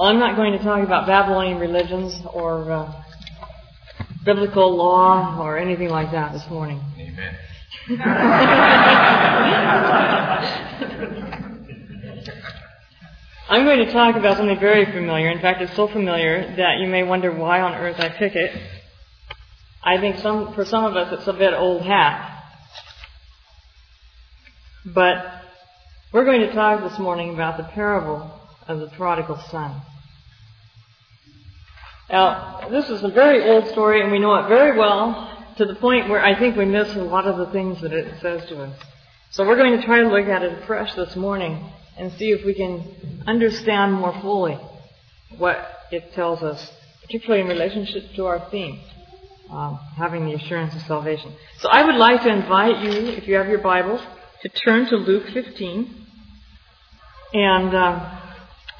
Well, I'm not going to talk about Babylonian religions or biblical law or anything like that this morning. Amen. I'm going to talk about something very familiar. In fact, it's so familiar that you may wonder why on earth I pick it. I think for some of us it's a bit old hat. But we're going to talk this morning about the parable of the prodigal son. Now, this is a very old story, and we know it very well, to the point where I think we miss a lot of the things that it says to us. So we're going to try to look at it fresh this morning and see if we can understand more fully what it tells us, particularly in relationship to our theme, having the assurance of salvation. So I would like to invite you, if you have your Bibles, to turn to Luke 15, and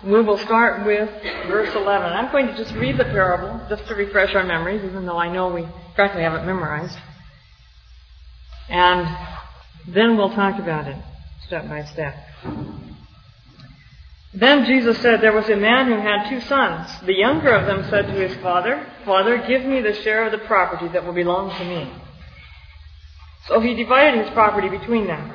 we will start with verse 11. I'm going to just read the parable, just to refresh our memories, even though I know we practically haven't memorized. And then we'll talk about it, step by step. Then Jesus said, "There was a man who had two sons. The younger of them said to his father, 'Father, give me the share of the property that will belong to me.' So he divided his property between them.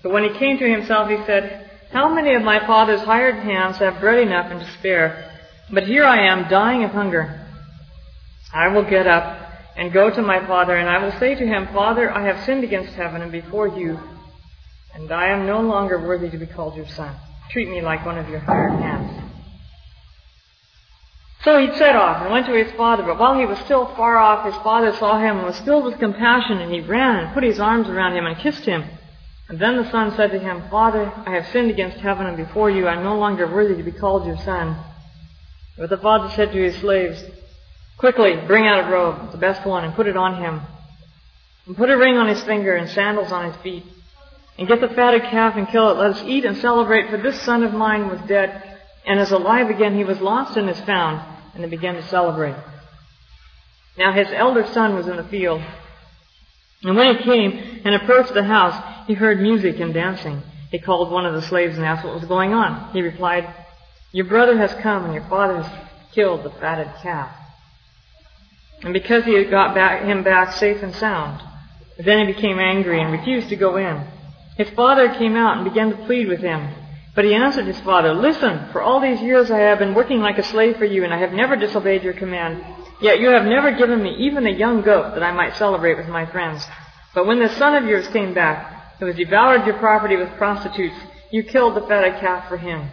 But when he came to himself, he said, 'How many of my father's hired hands have bread enough and to spare? But here I am, dying of hunger. I will get up and go to my father, and I will say to him, Father, I have sinned against heaven and before you, and I am no longer worthy to be called your son. Treat me like one of your hired hands.' So he set off and went to his father, but while he was still far off, his father saw him and was filled with compassion, and he ran and put his arms around him and kissed him. And then the son said to him, 'Father, I have sinned against heaven and before you. I am no longer worthy to be called your son.' But the father said to his slaves, 'Quickly, bring out a robe, the best one, and put it on him. And put a ring on his finger and sandals on his feet. And get the fatted calf and kill it. Let us eat and celebrate, for this son of mine was dead and is alive again. He was lost and is found.' And they began to celebrate. Now his elder son was in the field. And when he came and approached the house, he heard music and dancing. He called one of the slaves and asked what was going on. He replied, 'Your brother has come, and your father has killed the fatted calf.' And because he had got him back safe and sound, then he became angry and refused to go in. His father came out and began to plead with him. But he answered his father, 'Listen, for all these years I have been working like a slave for you, and I have never disobeyed your command. Yet you have never given me even a young goat that I might celebrate with my friends. But when this son of yours came back, who has devoured your property with prostitutes, you killed the fatted calf for him.'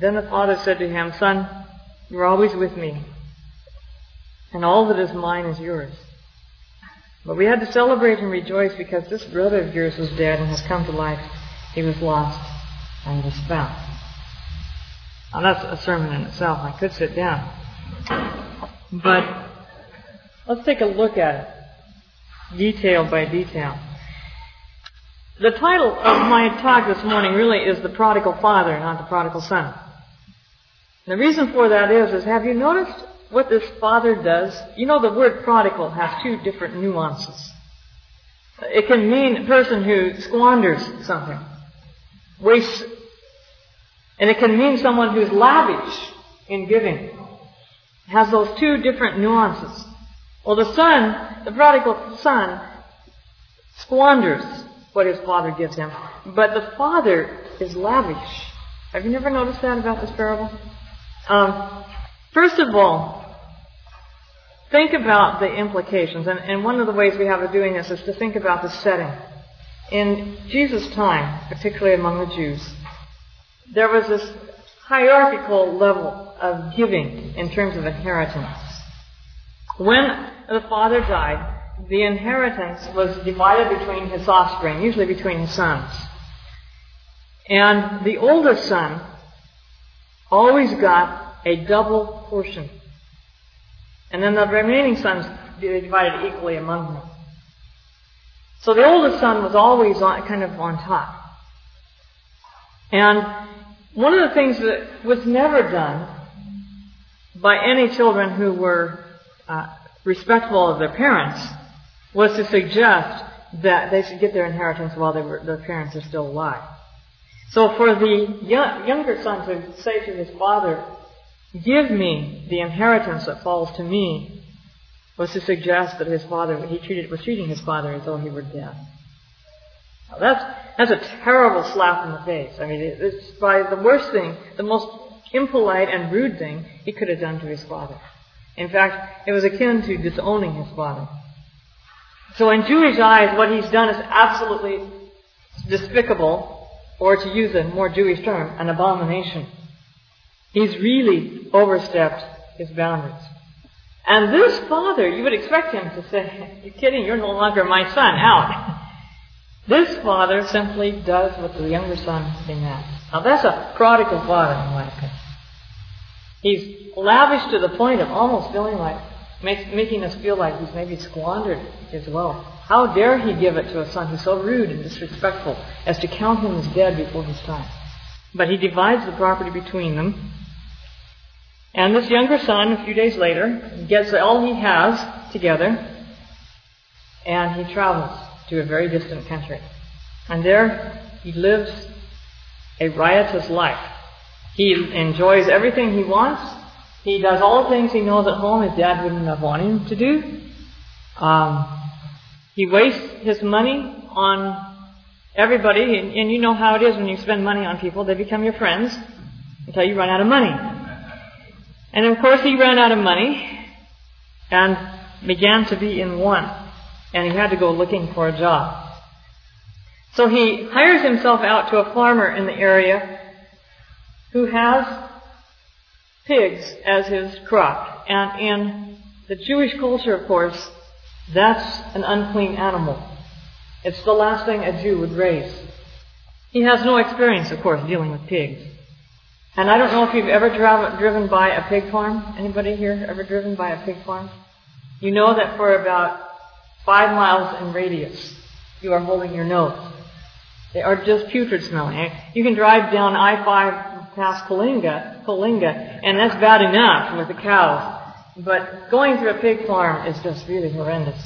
Then the father said to him, 'Son, you are always with me, and all that is mine is yours. But we had to celebrate and rejoice because this brother of yours was dead and has come to life. He was lost and was found.'" Now that's a sermon in itself. I could sit down. But let's take a look at it, detail by detail. The title of my talk this morning really is The Prodigal Father, not the Prodigal Son. The reason for that is have you noticed what this father does? You know, the word prodigal has two different nuances. It can mean a person who squanders something, wastes, and it can mean someone who's lavish in giving. It has those two different nuances. Well, the prodigal son, squanders what his father gives him, but the father is lavish. Have you never noticed that about this parable? First of all, think about the implications. And one of the ways we have of doing this is to think about the setting. In Jesus' time, particularly among the Jews, there was this hierarchical level of giving in terms of inheritance. When the father died, the inheritance was divided between his offspring, usually between his sons. And the older son always got a double portion. And then the remaining sons, they divided equally among them. So the oldest son was always kind of on top. And one of the things that was never done by any children who were respectful of their parents was to suggest that they should get their inheritance while their parents are still alive. So for the younger son to say to his father, "Give me the inheritance that falls to me," was to suggest that his father, he was treating his father as though he were dead. Now that's a terrible slap in the face. I mean, it's probably the worst thing, the most impolite and rude thing he could have done to his father. In fact, it was akin to disowning his father. So in Jewish eyes, what he's done is absolutely despicable, or to use a more Jewish term, an abomination. He's really overstepped his boundaries. And this father, you would expect him to say, "You're kidding, you're no longer my son, out." This father simply does what the younger son did not. Now that's a prodigal father in my opinion. He's lavish to the point of almost feeling like, making us feel like he's maybe squandered his wealth. How dare he give it to a son who's so rude and disrespectful as to count him as dead before his time. But he divides the property between them. And this younger son, a few days later, gets all he has together, and he travels to a very distant country. And there he lives a riotous life. He enjoys everything he wants. He does all the things he knows at home his dad wouldn't have wanted him to do. He wastes his money on everybody, and you know how it is when you spend money on people. They become your friends until you run out of money. And of course he ran out of money and began to be in want. And he had to go looking for a job. So he hires himself out to a farmer in the area who has pigs as his crop. And in the Jewish culture, of course, that's an unclean animal. It's the last thing a Jew would raise. He has no experience, of course, dealing with pigs. And I don't know if you've ever driven by a pig farm. Anybody here ever driven by a pig farm? You know that for about 5 miles in radius, you are holding your nose. They are just putrid smelling. You can drive down I-5 past Kalinga, and that's bad enough with the cows. But going through a pig farm is just really horrendous.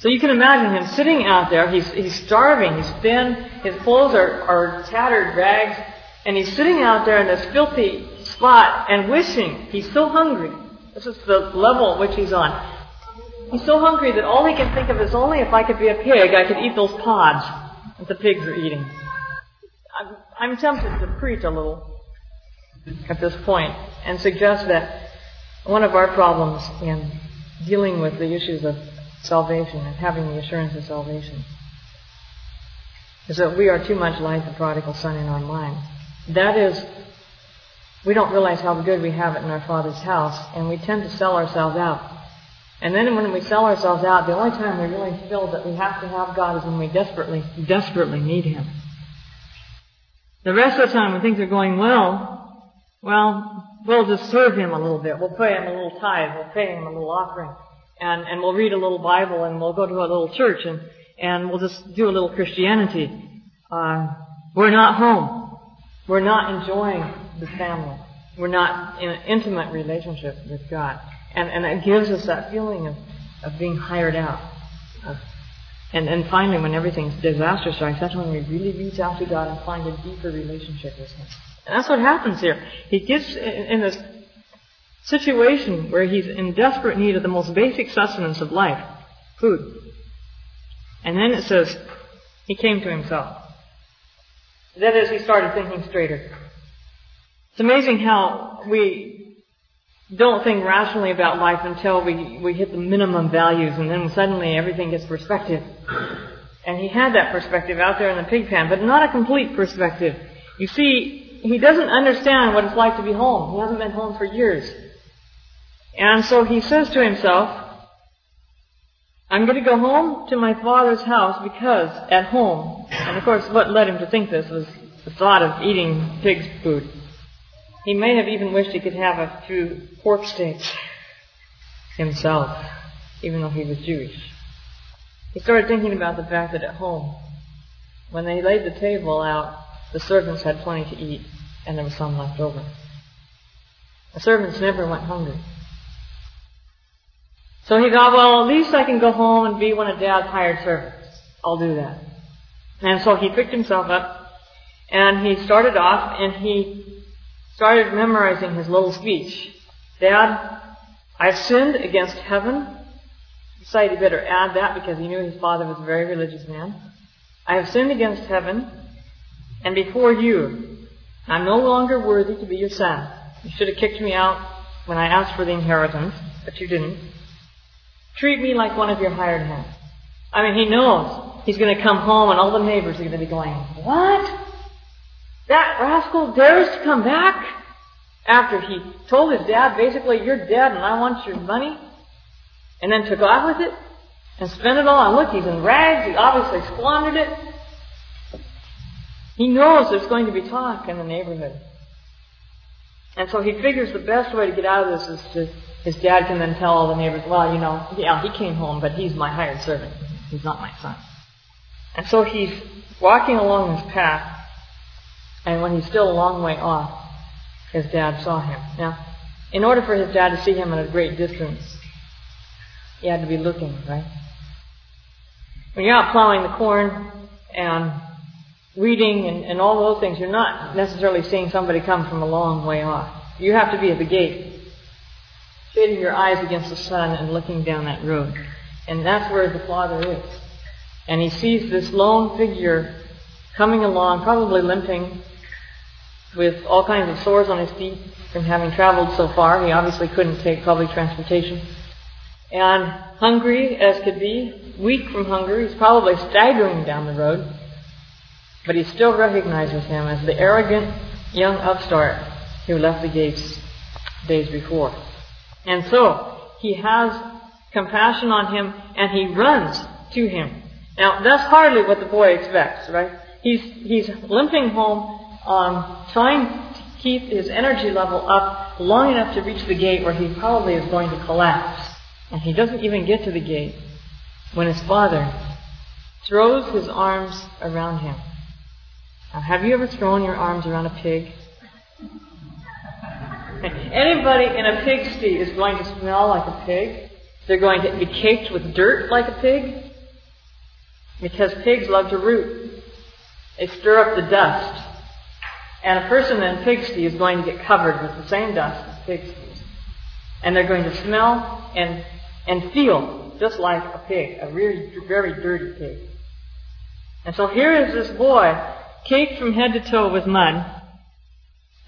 So you can imagine him sitting out there. He's starving. He's thin. His clothes are tattered rags. And he's sitting out there in this filthy spot and wishing. He's so hungry. This is the level at which he's on. He's so hungry that all he can think of is, only if I could be a pig, I could eat those pods that the pigs are eating. I'm tempted to preach a little at this point and suggest that one of our problems in dealing with the issues of salvation and having the assurance of salvation is that we are too much like the prodigal son in our mind. That is, we don't realize how good we have it in our Father's house, and we tend to sell ourselves out. And then when we sell ourselves out, the only time we really feel that we have to have God is when we desperately need Him. The rest of the time when things are going well, we'll just serve Him a little bit. We'll pay Him a little tithe. We'll pay Him a little offering. And we'll read a little Bible, and we'll go to a little church, and we'll just do a little Christianity. We're not home. We're not enjoying the family. We're not in an intimate relationship with God. And it gives us that feeling of being hired out. And finally, when everything's disaster strikes, that's when we really reach out to God and find a deeper relationship with Him. And that's what happens here. He gets in this situation where he's in desperate need of the most basic sustenance of life, food. And then it says, he came to himself. That is, he started thinking straighter. It's amazing how we don't think rationally about life until we hit the minimum values, and then suddenly everything gets perspective. And he had that perspective out there in the pig pen, but not a complete perspective. You see, he doesn't understand what it's like to be home. He hasn't been home for years. And so he says to himself, I'm going to go home to my Father's house, because at home, and of course what led him to think this was the thought of eating pig's food. He may have even wished he could have a few pork steaks himself, even though he was Jewish. He started thinking about the fact that at home, when they laid the table out, the servants had plenty to eat, and there was some left over. The servants never went hungry. So he thought, well, at least I can go home and be one of Dad's hired servants. I'll do that. And so he picked himself up, and he started off, and he started memorizing his little speech. Dad, I've sinned against heaven. He decided he better add that because he knew his father was a very religious man. I have sinned against heaven and before you. I'm no longer worthy to be your son. You should have kicked me out when I asked for the inheritance, but you didn't. Treat me like one of your hired hands. I mean, he knows he's going to come home and all the neighbors are going to be going, what? That rascal dares to come back? After he told his dad, basically, you're dead and I want your money. And then took off with it and spent it all. And look, he's in rags. He obviously squandered it. He knows there's going to be talk in the neighborhood. And so he figures the best way to get out of this is to, his dad can then tell all the neighbors, well, you know, yeah, he came home, but he's my hired servant. He's not my son. And so he's walking along this path, and when he's still a long way off, his dad saw him. Now, in order for his dad to see him at a great distance, he had to be looking, right? When you're out plowing the corn and weeding and all those things, you're not necessarily seeing somebody come from a long way off. You have to be at the gate, shading your eyes against the sun and looking down that road. And that's where the father is. And he sees this lone figure coming along, probably limping, with all kinds of sores on his feet from having traveled so far. He obviously couldn't take public transportation. And hungry as could be, weak from hunger, he's probably staggering down the road. But he still recognizes him as the arrogant young upstart who left the gates days before. And so he has compassion on him and he runs to him. Now that's hardly what the boy expects, right? He's limping home, trying to keep his energy level up long enough to reach the gate where he probably is going to collapse. And he doesn't even get to the gate when his father throws his arms around him. Now, have you ever thrown your arms around a pig? Anybody in a pigsty is going to smell like a pig. They're going to be caked with dirt like a pig. Because pigs love to root. They stir up the dust. And a person in a pigsty is going to get covered with the same dust as pigsty's. And they're going to smell and feel just like a pig, a really, very dirty pig. And so here is this boy, caked from head to toe with mud,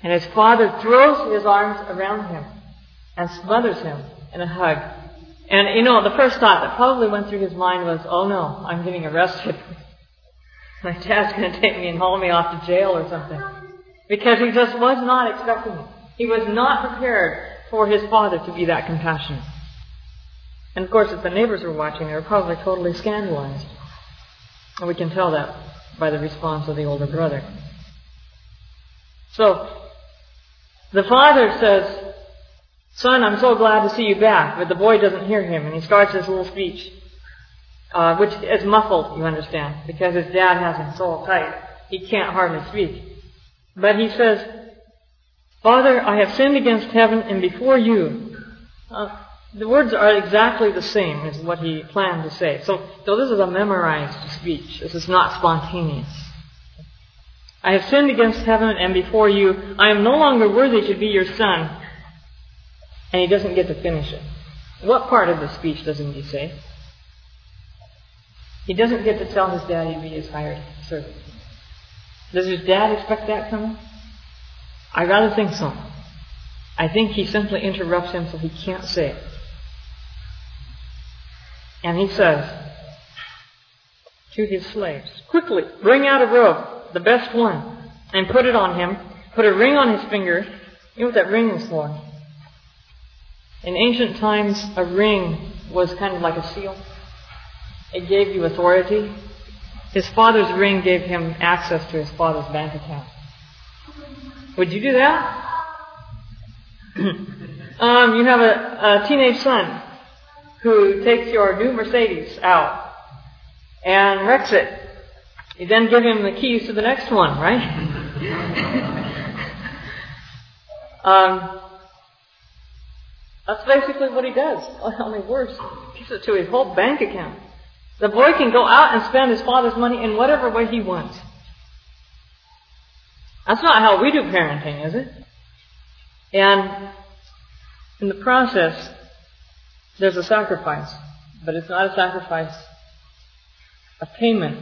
and his father throws his arms around him and smothers him in a hug. And you know, the first thought that probably went through his mind was, oh no, I'm getting arrested. My dad's going to take me and haul me off to jail or something. Because he just was not expecting it. He was not prepared for his father to be that compassionate. And of course, if the neighbors were watching, they were probably totally scandalized. And we can tell that by the response of the older brother. So, the father says, son, I'm so glad to see you back. But the boy doesn't hear him, and he starts his little speech, which is muffled, you understand, because his dad has him so tight, he can't hardly speak. But he says, Father, I have sinned against heaven and before you. The words are exactly the same as what he planned to say. So this is a memorized speech. This is not spontaneous. I have sinned against heaven and before you. I am no longer worthy to be your son. And he doesn't get to finish it. What part of the speech doesn't he say? He doesn't get to tell his dad he'd be his hired servant. Does his dad expect that from him? I rather think so. I think he simply interrupts him so he can't say it. And he says to his slaves, quickly, bring out a robe, the best one, and put it on him. Put a ring on his finger. You know what that ring is for? In ancient times, a ring was kind of like a seal. It gave you authority. His father's ring gave him access to his father's bank account. Would you do that? You have a teenage son who takes your new Mercedes out and wrecks it. You then give him the keys to the next one, right? That's basically what he does, only worse. He gives it to his whole bank account. The boy can go out and spend his father's money in whatever way he wants. That's not how we do parenting, is it? And in the process, there's a sacrifice. But it's not a sacrifice of payment.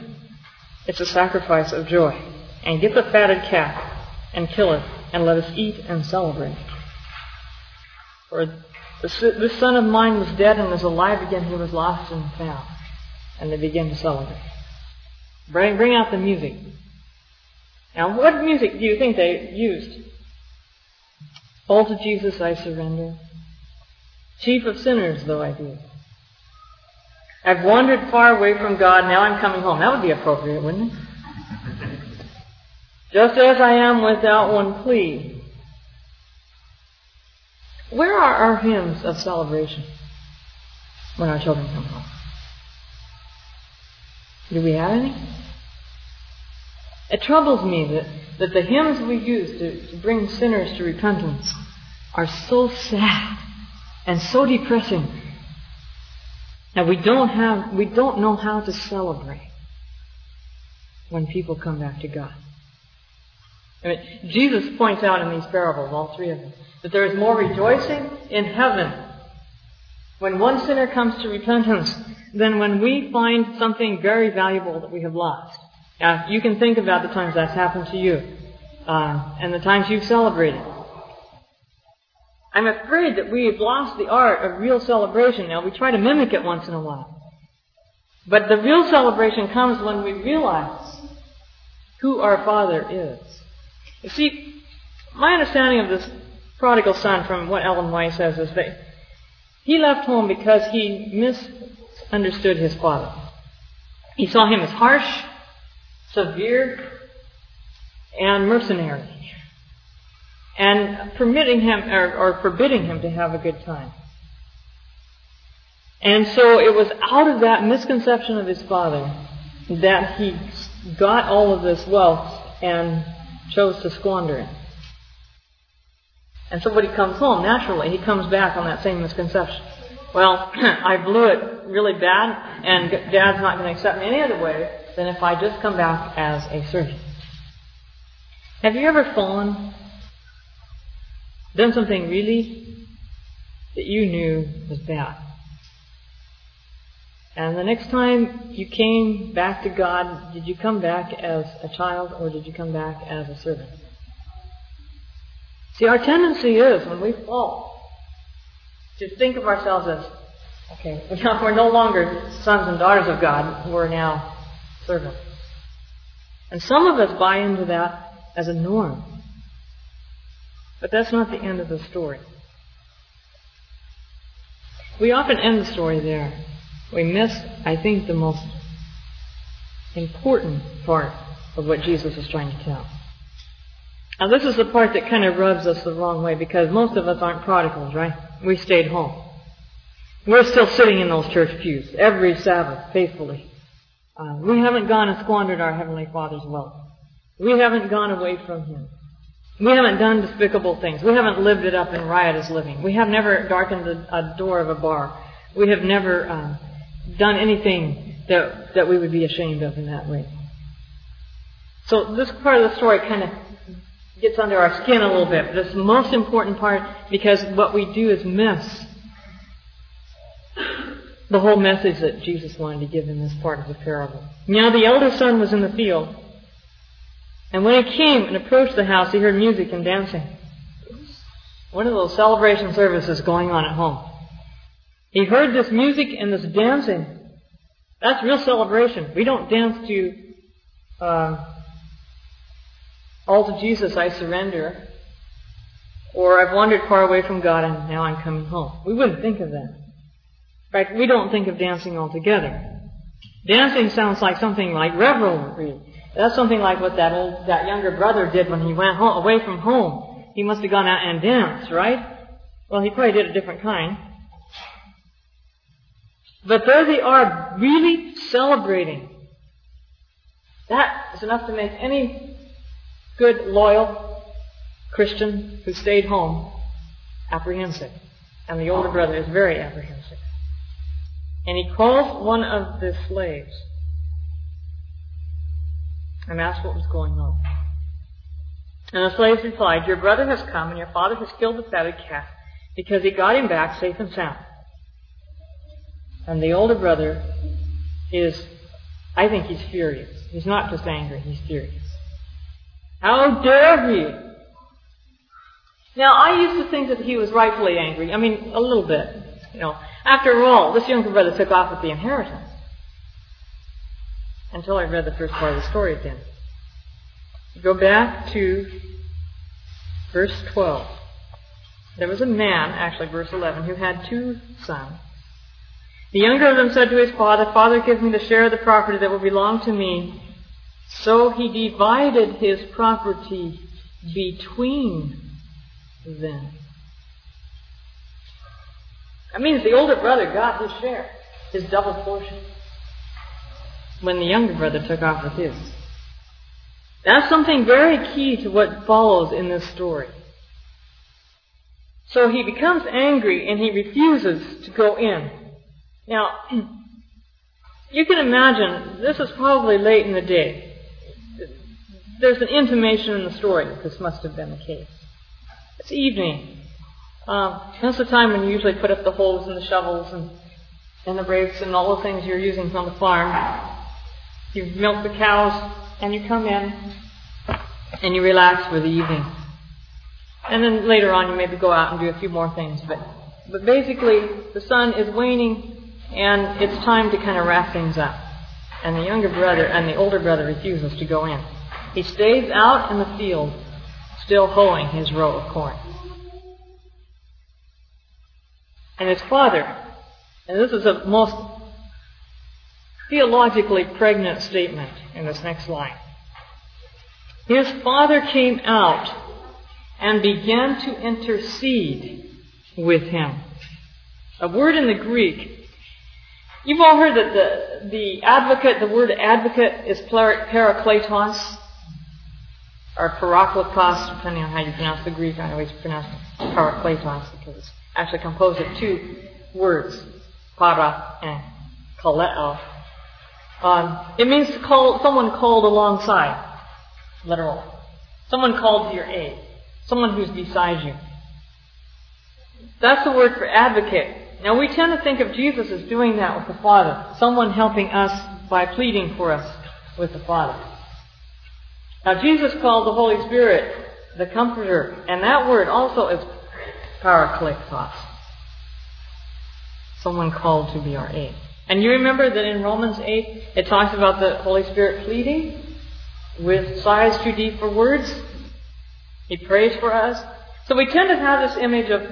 It's a sacrifice of joy. And get the fatted calf and kill it and let us eat and celebrate. For this son of mine was dead and is alive again. He was lost and found. And they begin to celebrate. Bring out the music. Now, what music do you think they used? All to Jesus I surrender. Chief of sinners, though I be. I've wandered far away from God, now I'm coming home. That would be appropriate, wouldn't it? Just as I am without one plea. Where are our hymns of celebration when our children come home? Do we have any? It troubles me that the hymns we use to bring sinners to repentance are so sad and so depressing. Now we don't know how to celebrate when people come back to God. I mean, Jesus points out in these parables, all three of them, that there is more rejoicing in heaven when one sinner comes to repentance than when we find something very valuable that we have lost. Now, you can think about the times that's happened to you and the times you've celebrated. I'm afraid that we've lost the art of real celebration. Now, we try to mimic it once in a while. But the real celebration comes when we realize who our Father is. You see, my understanding of this prodigal son from what Ellen White says is that he left home because he misunderstood his father. He saw him as harsh, severe, and mercenary, and forbidding him to have a good time. And so it was out of that misconception of his father that he got all of this wealth and chose to squander it. And so when he comes home, naturally, he comes back on that same misconception. Well, I blew it really bad, and Dad's not going to accept me any other way than if I just come back as a servant. Have you ever fallen? Done something really that you knew was bad? And the next time you came back to God, did you come back as a child or did you come back as a servant? See, our tendency is, when we fall, to think of ourselves as, okay, we're no longer sons and daughters of God, we're now servants. And some of us buy into that as a norm. But that's not the end of the story. We often end the story there. We miss, I think, the most important part of what Jesus was trying to tell. Now, this is the part that kind of rubs us the wrong way, because most of us aren't prodigals, right? We stayed home. We're still sitting in those church pews every Sabbath, faithfully. We haven't gone and squandered our Heavenly Father's wealth. We haven't gone away from Him. We haven't done despicable things. We haven't lived it up in riotous living. We have never darkened a door of a bar. We have never done anything that we would be ashamed of in that way. So this part of the story kind of gets under our skin a little bit. This is the most important part, because what we do is miss the whole message that Jesus wanted to give in this part of the parable. Now the elder son was in the field, and when he came and approached the house, he heard music and dancing. One of those celebration services going on at home. He heard this music and this dancing. That's real celebration. We don't dance to all to Jesus I surrender, or I've wandered far away from God and now I'm coming home. We wouldn't think of that. In fact, we don't think of dancing altogether. Dancing sounds like something like revelry. That's something like what that younger brother did when he went away from home. He must have gone out and danced, right? Well, he probably did a different kind. But there they are, really celebrating. That is enough to make any good, loyal Christian who stayed home apprehensive. And the older brother is very apprehensive. And he calls one of the slaves and asked what was going on. And the slaves replied, "Your brother has come, and your father has killed the fatted calf, because he got him back safe and sound." And the older brother is, I think he's furious. He's not just angry, he's furious. How dare he! Now, I used to think that he was rightfully angry. I mean, a little bit, you know. After all, this younger brother took off with the inheritance. Until I read the first part of the story again. Go back to verse 12. There was a man, actually verse 11, who had two sons. The younger of them said to his father, "Father, give me the share of the property that will belong to me." So he divided his property between them. That means the older brother got his share, his double portion, when the younger brother took off with his. That's something very key to what follows in this story. So he becomes angry and he refuses to go in. Now, you can imagine, this is probably late in the day. There's an intimation in the story that this must have been the case. It's evening. That's the time when you usually put up the holes and the shovels and the rakes and all the things you're using on the farm. You milk the cows, and you come in, and you relax for the evening. And then later on, you maybe go out and do a few more things. But basically, the sun is waning, and it's time to kind of wrap things up. And the younger brother and the older brother refuses to go in. He stays out in the field, still hoeing his row of corn. And his father, and this is the most theologically pregnant statement in this next line. His father came out and began to intercede with him. A word in the Greek. You've all heard that the advocate, the word advocate is parakletos or parakletos, depending on how you pronounce the Greek. I always pronounce it parakletos because it's actually composed of two words, para and kaleo. It means to call someone called alongside, literal. Someone called to your aid. Someone who's beside you. That's the word for advocate. Now we tend to think of Jesus as doing that with the Father. Someone helping us by pleading for us with the Father. Now Jesus called the Holy Spirit the Comforter. And that word also is parakletos. Someone called to be our aid. And you remember that in Romans 8, it talks about the Holy Spirit pleading with sighs too deep for words. He prays for us. So we tend to have this image of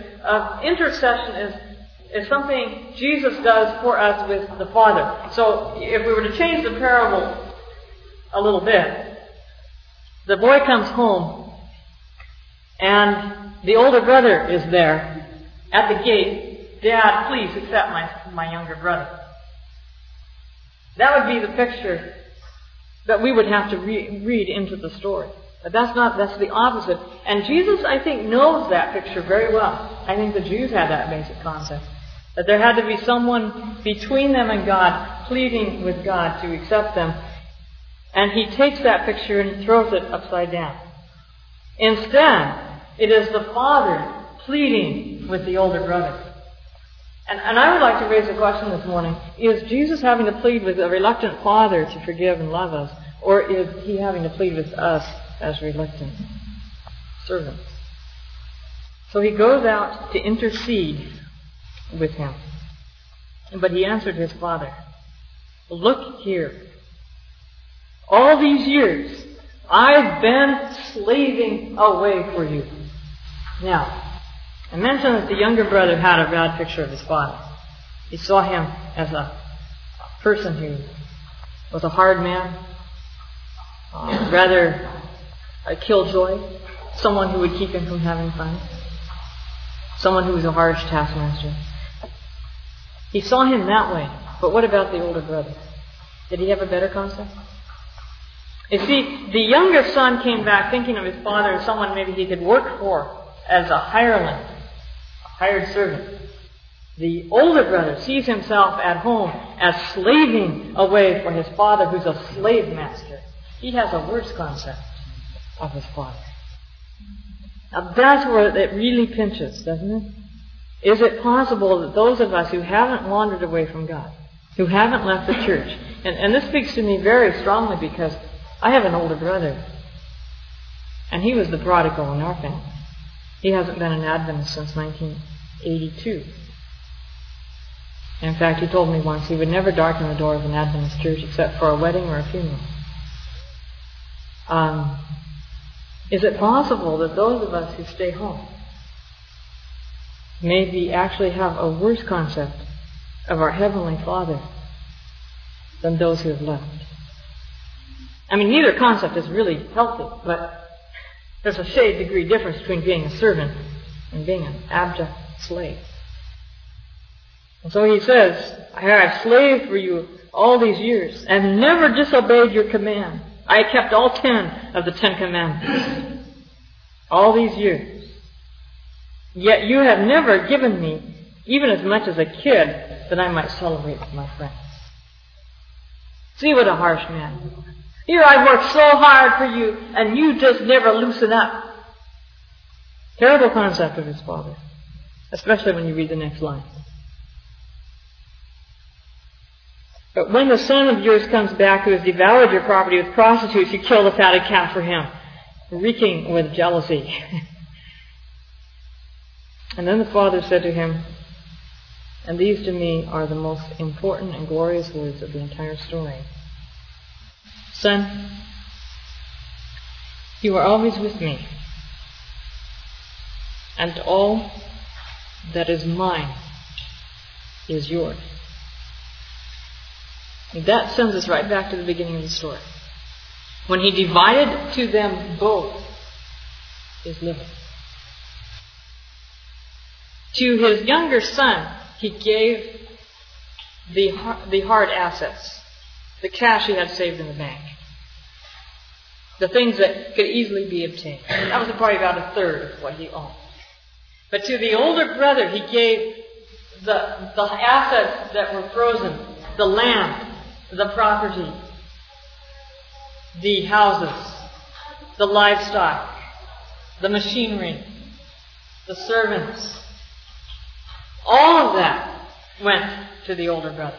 intercession is something Jesus does for us with the Father. So if we were to change the parable a little bit, the boy comes home and the older brother is there at the gate. "Dad, please accept my younger brother." That would be the picture that we would have to read into the story. But that's the opposite. And Jesus, I think, knows that picture very well. I think the Jews had that basic concept. That there had to be someone between them and God, pleading with God to accept them. And he takes that picture and throws it upside down. Instead, it is the father pleading with the older brother. And I would like to raise the question this morning, is Jesus having to plead with a reluctant father to forgive and love us, or is he having to plead with us as reluctant servants? So he goes out to intercede with him. But he answered his father, "Look here, all these years I've been slaving away for you." Now, I mentioned that the younger brother had a bad picture of his father. He saw him as a person who was a hard man, rather a killjoy, someone who would keep him from having fun. someone who was a harsh taskmaster. He saw him that way. But what about the older brother? Did he have a better concept? You see, the younger son came back thinking of his father as someone maybe he could work for as a hireling, a hired servant. The older brother sees himself at home as slaving away for his father who's a slave master. He has a worse concept of his father. Now that's where it really pinches, doesn't it? Is it possible that those of us who haven't wandered away from God, who haven't left the church, and this speaks to me very strongly because I have an older brother, and he was the prodigal in our family. He hasn't been an Adventist since 1982. In fact, he told me once he would never darken the door of an Adventist church except for a wedding or a funeral. Is it possible that those of us who stay home maybe actually have a worse concept of our Heavenly Father than those who have left? I mean, neither concept is really healthy, but there's a shade degree difference between being a servant and being an abject slave. And so he says, I have slaved for you all these years and never disobeyed your command. I kept all 10 of the 10 commandments all these years. Yet you have never given me even as much as a kid that I might celebrate with my friends. See what a harsh man you are. Here I worked so hard for you and you just never loosen up. Terrible concept of his father, especially when you read the next line. But when the son of yours comes back who has devoured your property with prostitutes, you kill the fatted calf for him, reeking with jealousy. And then the father said to him, and these to me are the most important and glorious words of the entire story. Son, you are always with me, and all that is mine is yours. And that sends us right back to the beginning of the story, when he divided to them both his living. To his younger son, he gave the hard assets, the cash he had saved in the bank, the things that could easily be obtained. That was probably about a third of what he owned. But to the older brother, he gave the assets that were frozen, the land, the property, the houses, the livestock, the machinery, the servants. All of that went to the older brother.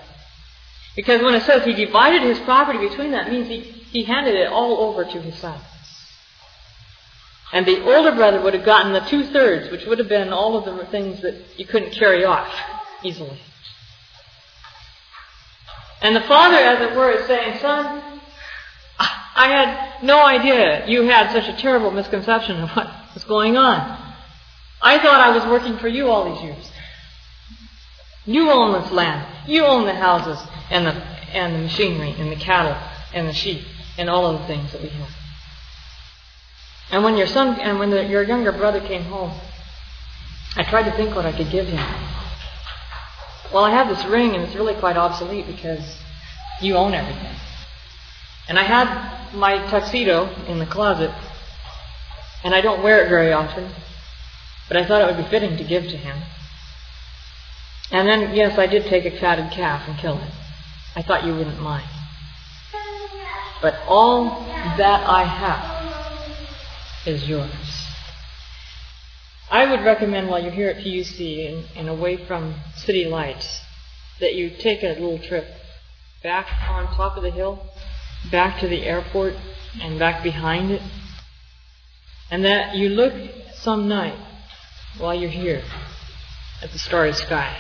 Because when it says he divided his property between them, it means he handed it all over to his sons. And the older brother would have gotten the 2/3, which would have been all of the things that you couldn't carry off easily. And the father, as it were, is saying, son, I had no idea you had such a terrible misconception of what was going on. I thought I was working for you all these years. You own this land. You own the houses and the machinery and the cattle and the sheep and all of the things that we have. And when your younger brother came home, I tried to think what I could give him. Well, I have this ring and it's really quite obsolete because you own everything. And I had my tuxedo in the closet and I don't wear it very often, but I thought it would be fitting to give to him. And then, yes, I did take a fatted calf and kill it. I thought you wouldn't mind. But all that I have is yours. I would recommend while you're here at PUC and away from City Lights that you take a little trip back on top of the hill, back to the airport, and back behind it. And that you look some night while you're here at the starry sky.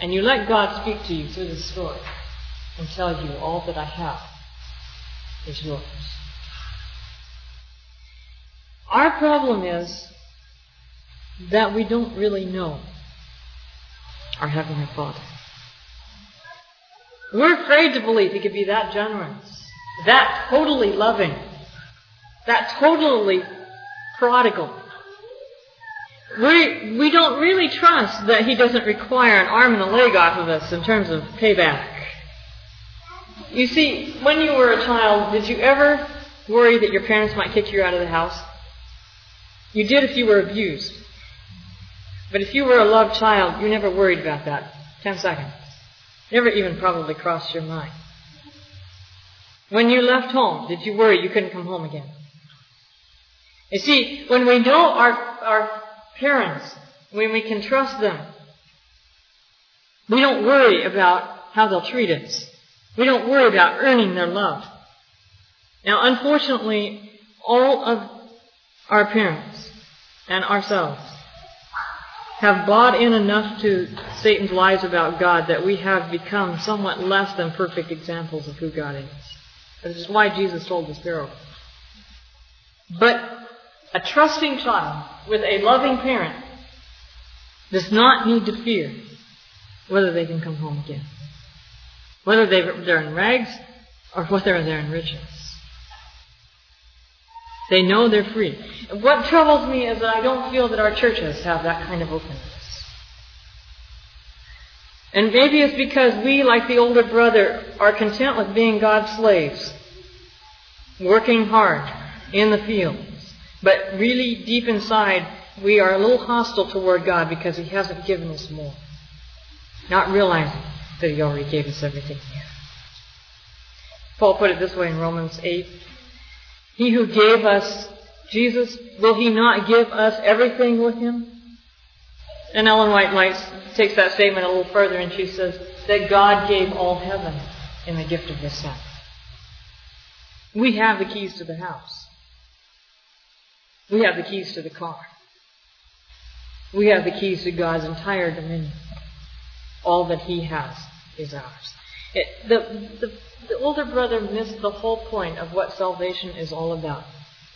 And you let God speak to you through the story and tell you all that I have is yours. Our problem is that we don't really know our Heavenly Father. We're afraid to believe He could be that generous, that totally loving, that totally prodigal. We don't really trust that he doesn't require an arm and a leg off of us in terms of payback. You see, when you were a child, did you ever worry that your parents might kick you out of the house? You did if you were abused. But if you were a loved child, you never worried about that. 10 seconds. Never even probably crossed your mind. When you left home, did you worry you couldn't come home again? You see, when we know our parents, when we can trust them, we don't worry about how they'll treat us. We don't worry about earning their love. Now, unfortunately, all of our parents and ourselves have bought in enough to Satan's lies about God that we have become somewhat less than perfect examples of who God is. This is why Jesus told this parable. But a trusting child with a loving parent does not need to fear whether they can come home again, whether they're in rags or whether they're in riches. They know they're free. And what troubles me is that I don't feel that our churches have that kind of openness. And maybe it's because we, like the older brother, are content with being God's slaves, working hard in the fields. But really deep inside, we are a little hostile toward God because He hasn't given us more, not realizing that He already gave us everything here. Paul put it this way in Romans 8. He who gave us Jesus, will He not give us everything with Him? And Ellen White takes that statement a little further and she says that God gave all heaven in the gift of His Son. We have the keys to the house. We have the keys to the car. We have the keys to God's entire dominion. All that He has is ours. The older brother missed the whole point of what salvation is all about.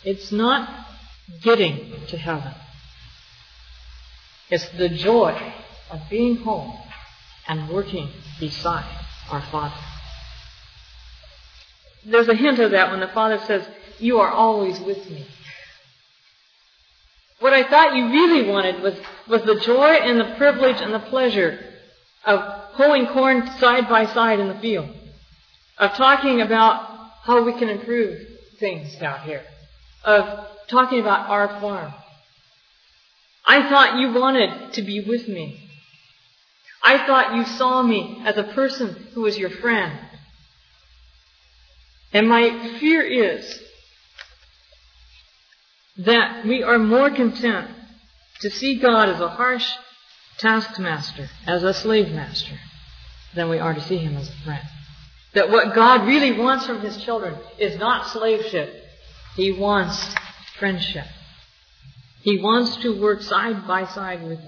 It's not getting to heaven. It's the joy of being home and working beside our Father. There's a hint of that when the Father says, "You are always with me." What I thought you really wanted was the joy and the privilege and the pleasure of pulling corn side by side in the field, of talking about how we can improve things out here, of talking about our farm. I thought you wanted to be with me. I thought you saw me as a person who was your friend. And my fear is that we are more content to see God as a harsh taskmaster, as a slave master, than we are to see Him as a friend. That what God really wants from His children is not slaveship. He wants friendship. He wants to work side by side with us.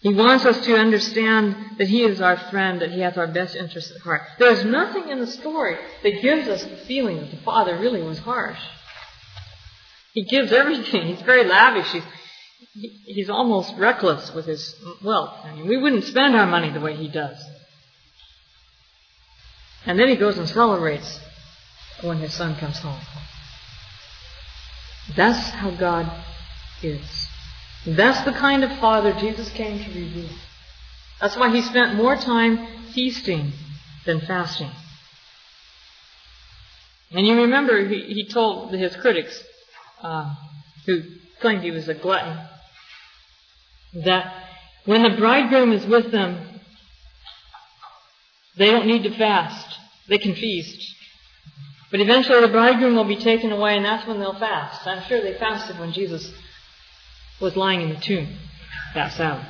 He wants us to understand that He is our friend, that He has our best interests at heart. There's nothing in the story that gives us the feeling that the Father really was harsh. He gives everything. He's very lavish. He's almost reckless with His wealth. I mean, we wouldn't spend our money the way He does. And then He goes and celebrates when His Son comes home. That's how God is. That's the kind of Father Jesus came to reveal. That's why He spent more time feasting than fasting. And you remember he told His critics, who claimed He was a glutton, that when the bridegroom is with them, they don't need to fast. They can feast. But eventually the bridegroom will be taken away, and that's when they'll fast. I'm sure they fasted when Jesus was lying in the tomb that Sabbath.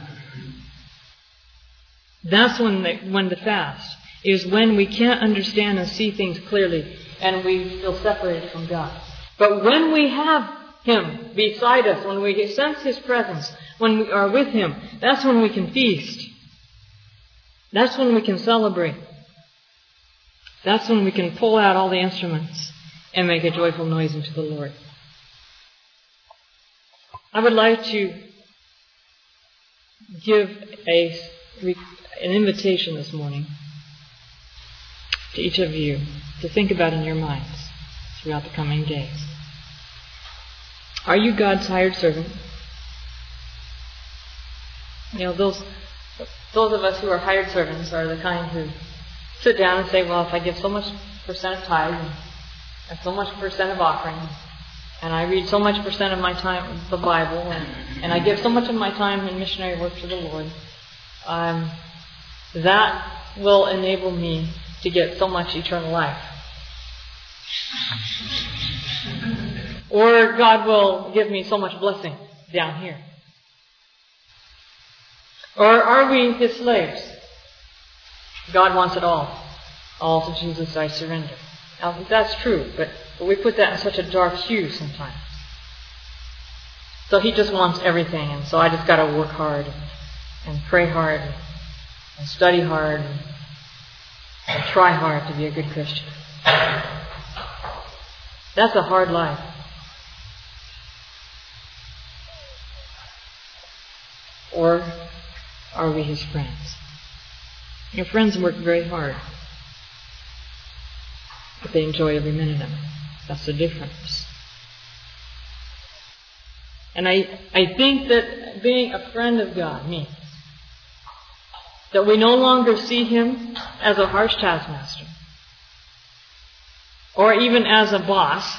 That's when the fast is, when we can't understand and see things clearly and we feel separated from God. But when we have Him beside us, when we sense His presence, when we are with Him, that's when we can feast. That's when we can celebrate. That's when we can pull out all the instruments and make a joyful noise unto the Lord. I would like to give an invitation this morning to each of you to think about in your minds throughout the coming days. Are you God's hired servant? You know, those of us who are hired servants are the kind who sit down and say, well, if I give so much percent of tithe and so much percent of offerings, and I read so much percent of my time the Bible, and I give so much of my time in missionary work to the Lord, that will enable me to get so much eternal life. Or God will give me so much blessing down here. Or are we His slaves? God wants it all. All to Jesus I surrender. Now, that's true, but we put that in such a dark hue sometimes. So He just wants everything, and so I just got to work hard and pray hard and study hard and try hard to be a good Christian. That's a hard life. Or are we His friends? Your friends work very hard, but they enjoy every minute of it. That's the difference. And I think that being a friend of God means that we no longer see Him as a harsh taskmaster, or even as a boss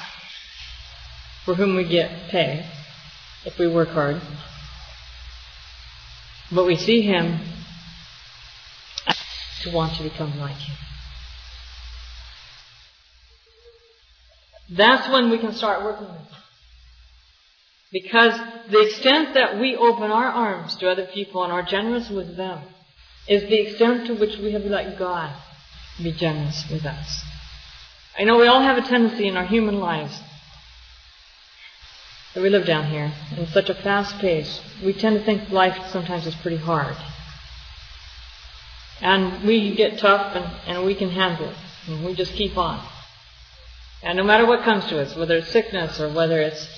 for whom we get pay if we work hard. But we see Him as to want to become like Him. That's when we can start working with Him. Because the extent that we open our arms to other people and are generous with them is the extent to which we have let God be generous with us. I know we all have a tendency in our human lives that we live down here in such a fast pace. We tend to think life sometimes is pretty hard. And we get tough and we can handle it. And we just keep on. And no matter what comes to us, whether it's sickness or whether it's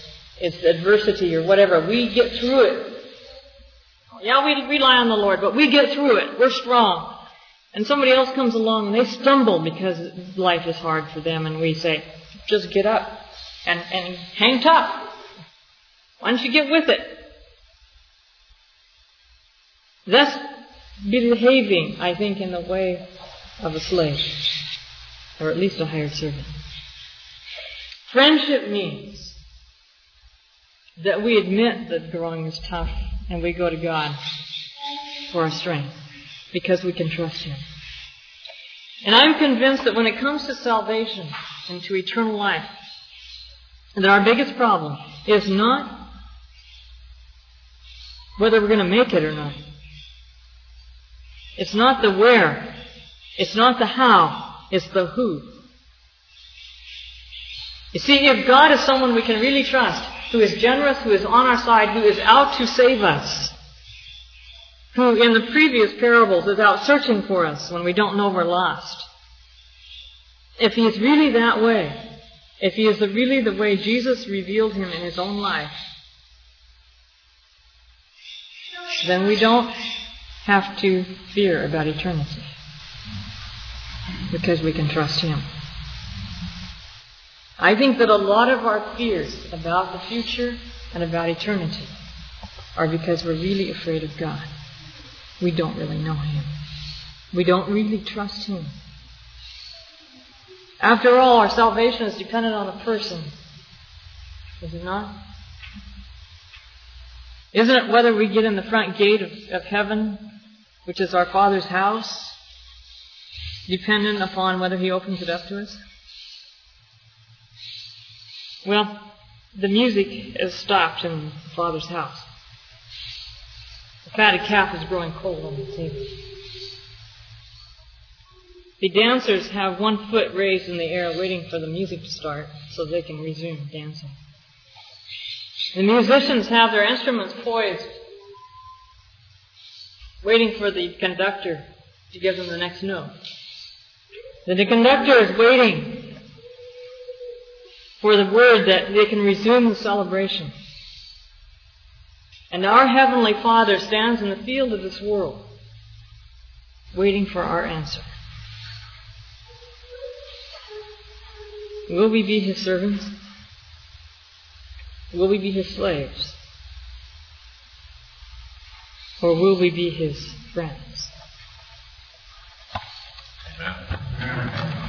adversity or whatever, we get through it. Yeah, we rely on the Lord, but we get through it. We're strong. And somebody else comes along and they stumble because life is hard for them, and we say, just get up and hang tough. Why don't you get with it? That's behaving, I think, in the way of a slave, or at least a hired servant. Friendship means that we admit that growing is tough and we go to God for our strength because we can trust Him. And I'm convinced that when it comes to salvation and to eternal life, that our biggest problem is not whether we're going to make it or not. It's not the where. It's not the how. It's the who. You see, if God is someone we can really trust, who is generous, who is on our side, who is out to save us, who in the previous parables is out searching for us when we don't know we're lost, if He is really that way, if He is really the way Jesus revealed Him in His own life, then we don't have to fear about eternity because we can trust Him. I think that a lot of our fears about the future and about eternity are because we're really afraid of God. We don't really know Him. We don't really trust Him. After all, our salvation is dependent on a person, is it not? Isn't it whether we get in the front gate of heaven, which is our Father's house, dependent upon whether He opens it up to us? Well, the music is stopped in the Father's house. The fatted calf is growing cold on the table. The dancers have one foot raised in the air waiting for the music to start so they can resume dancing. The musicians have their instruments poised, waiting for the conductor to give them the next note. Then the conductor is waiting for the word that they can resume the celebration. And our Heavenly Father stands in the field of this world, waiting for our answer. Will we be His servants? Will we be His slaves? or will we be his friends? Amen.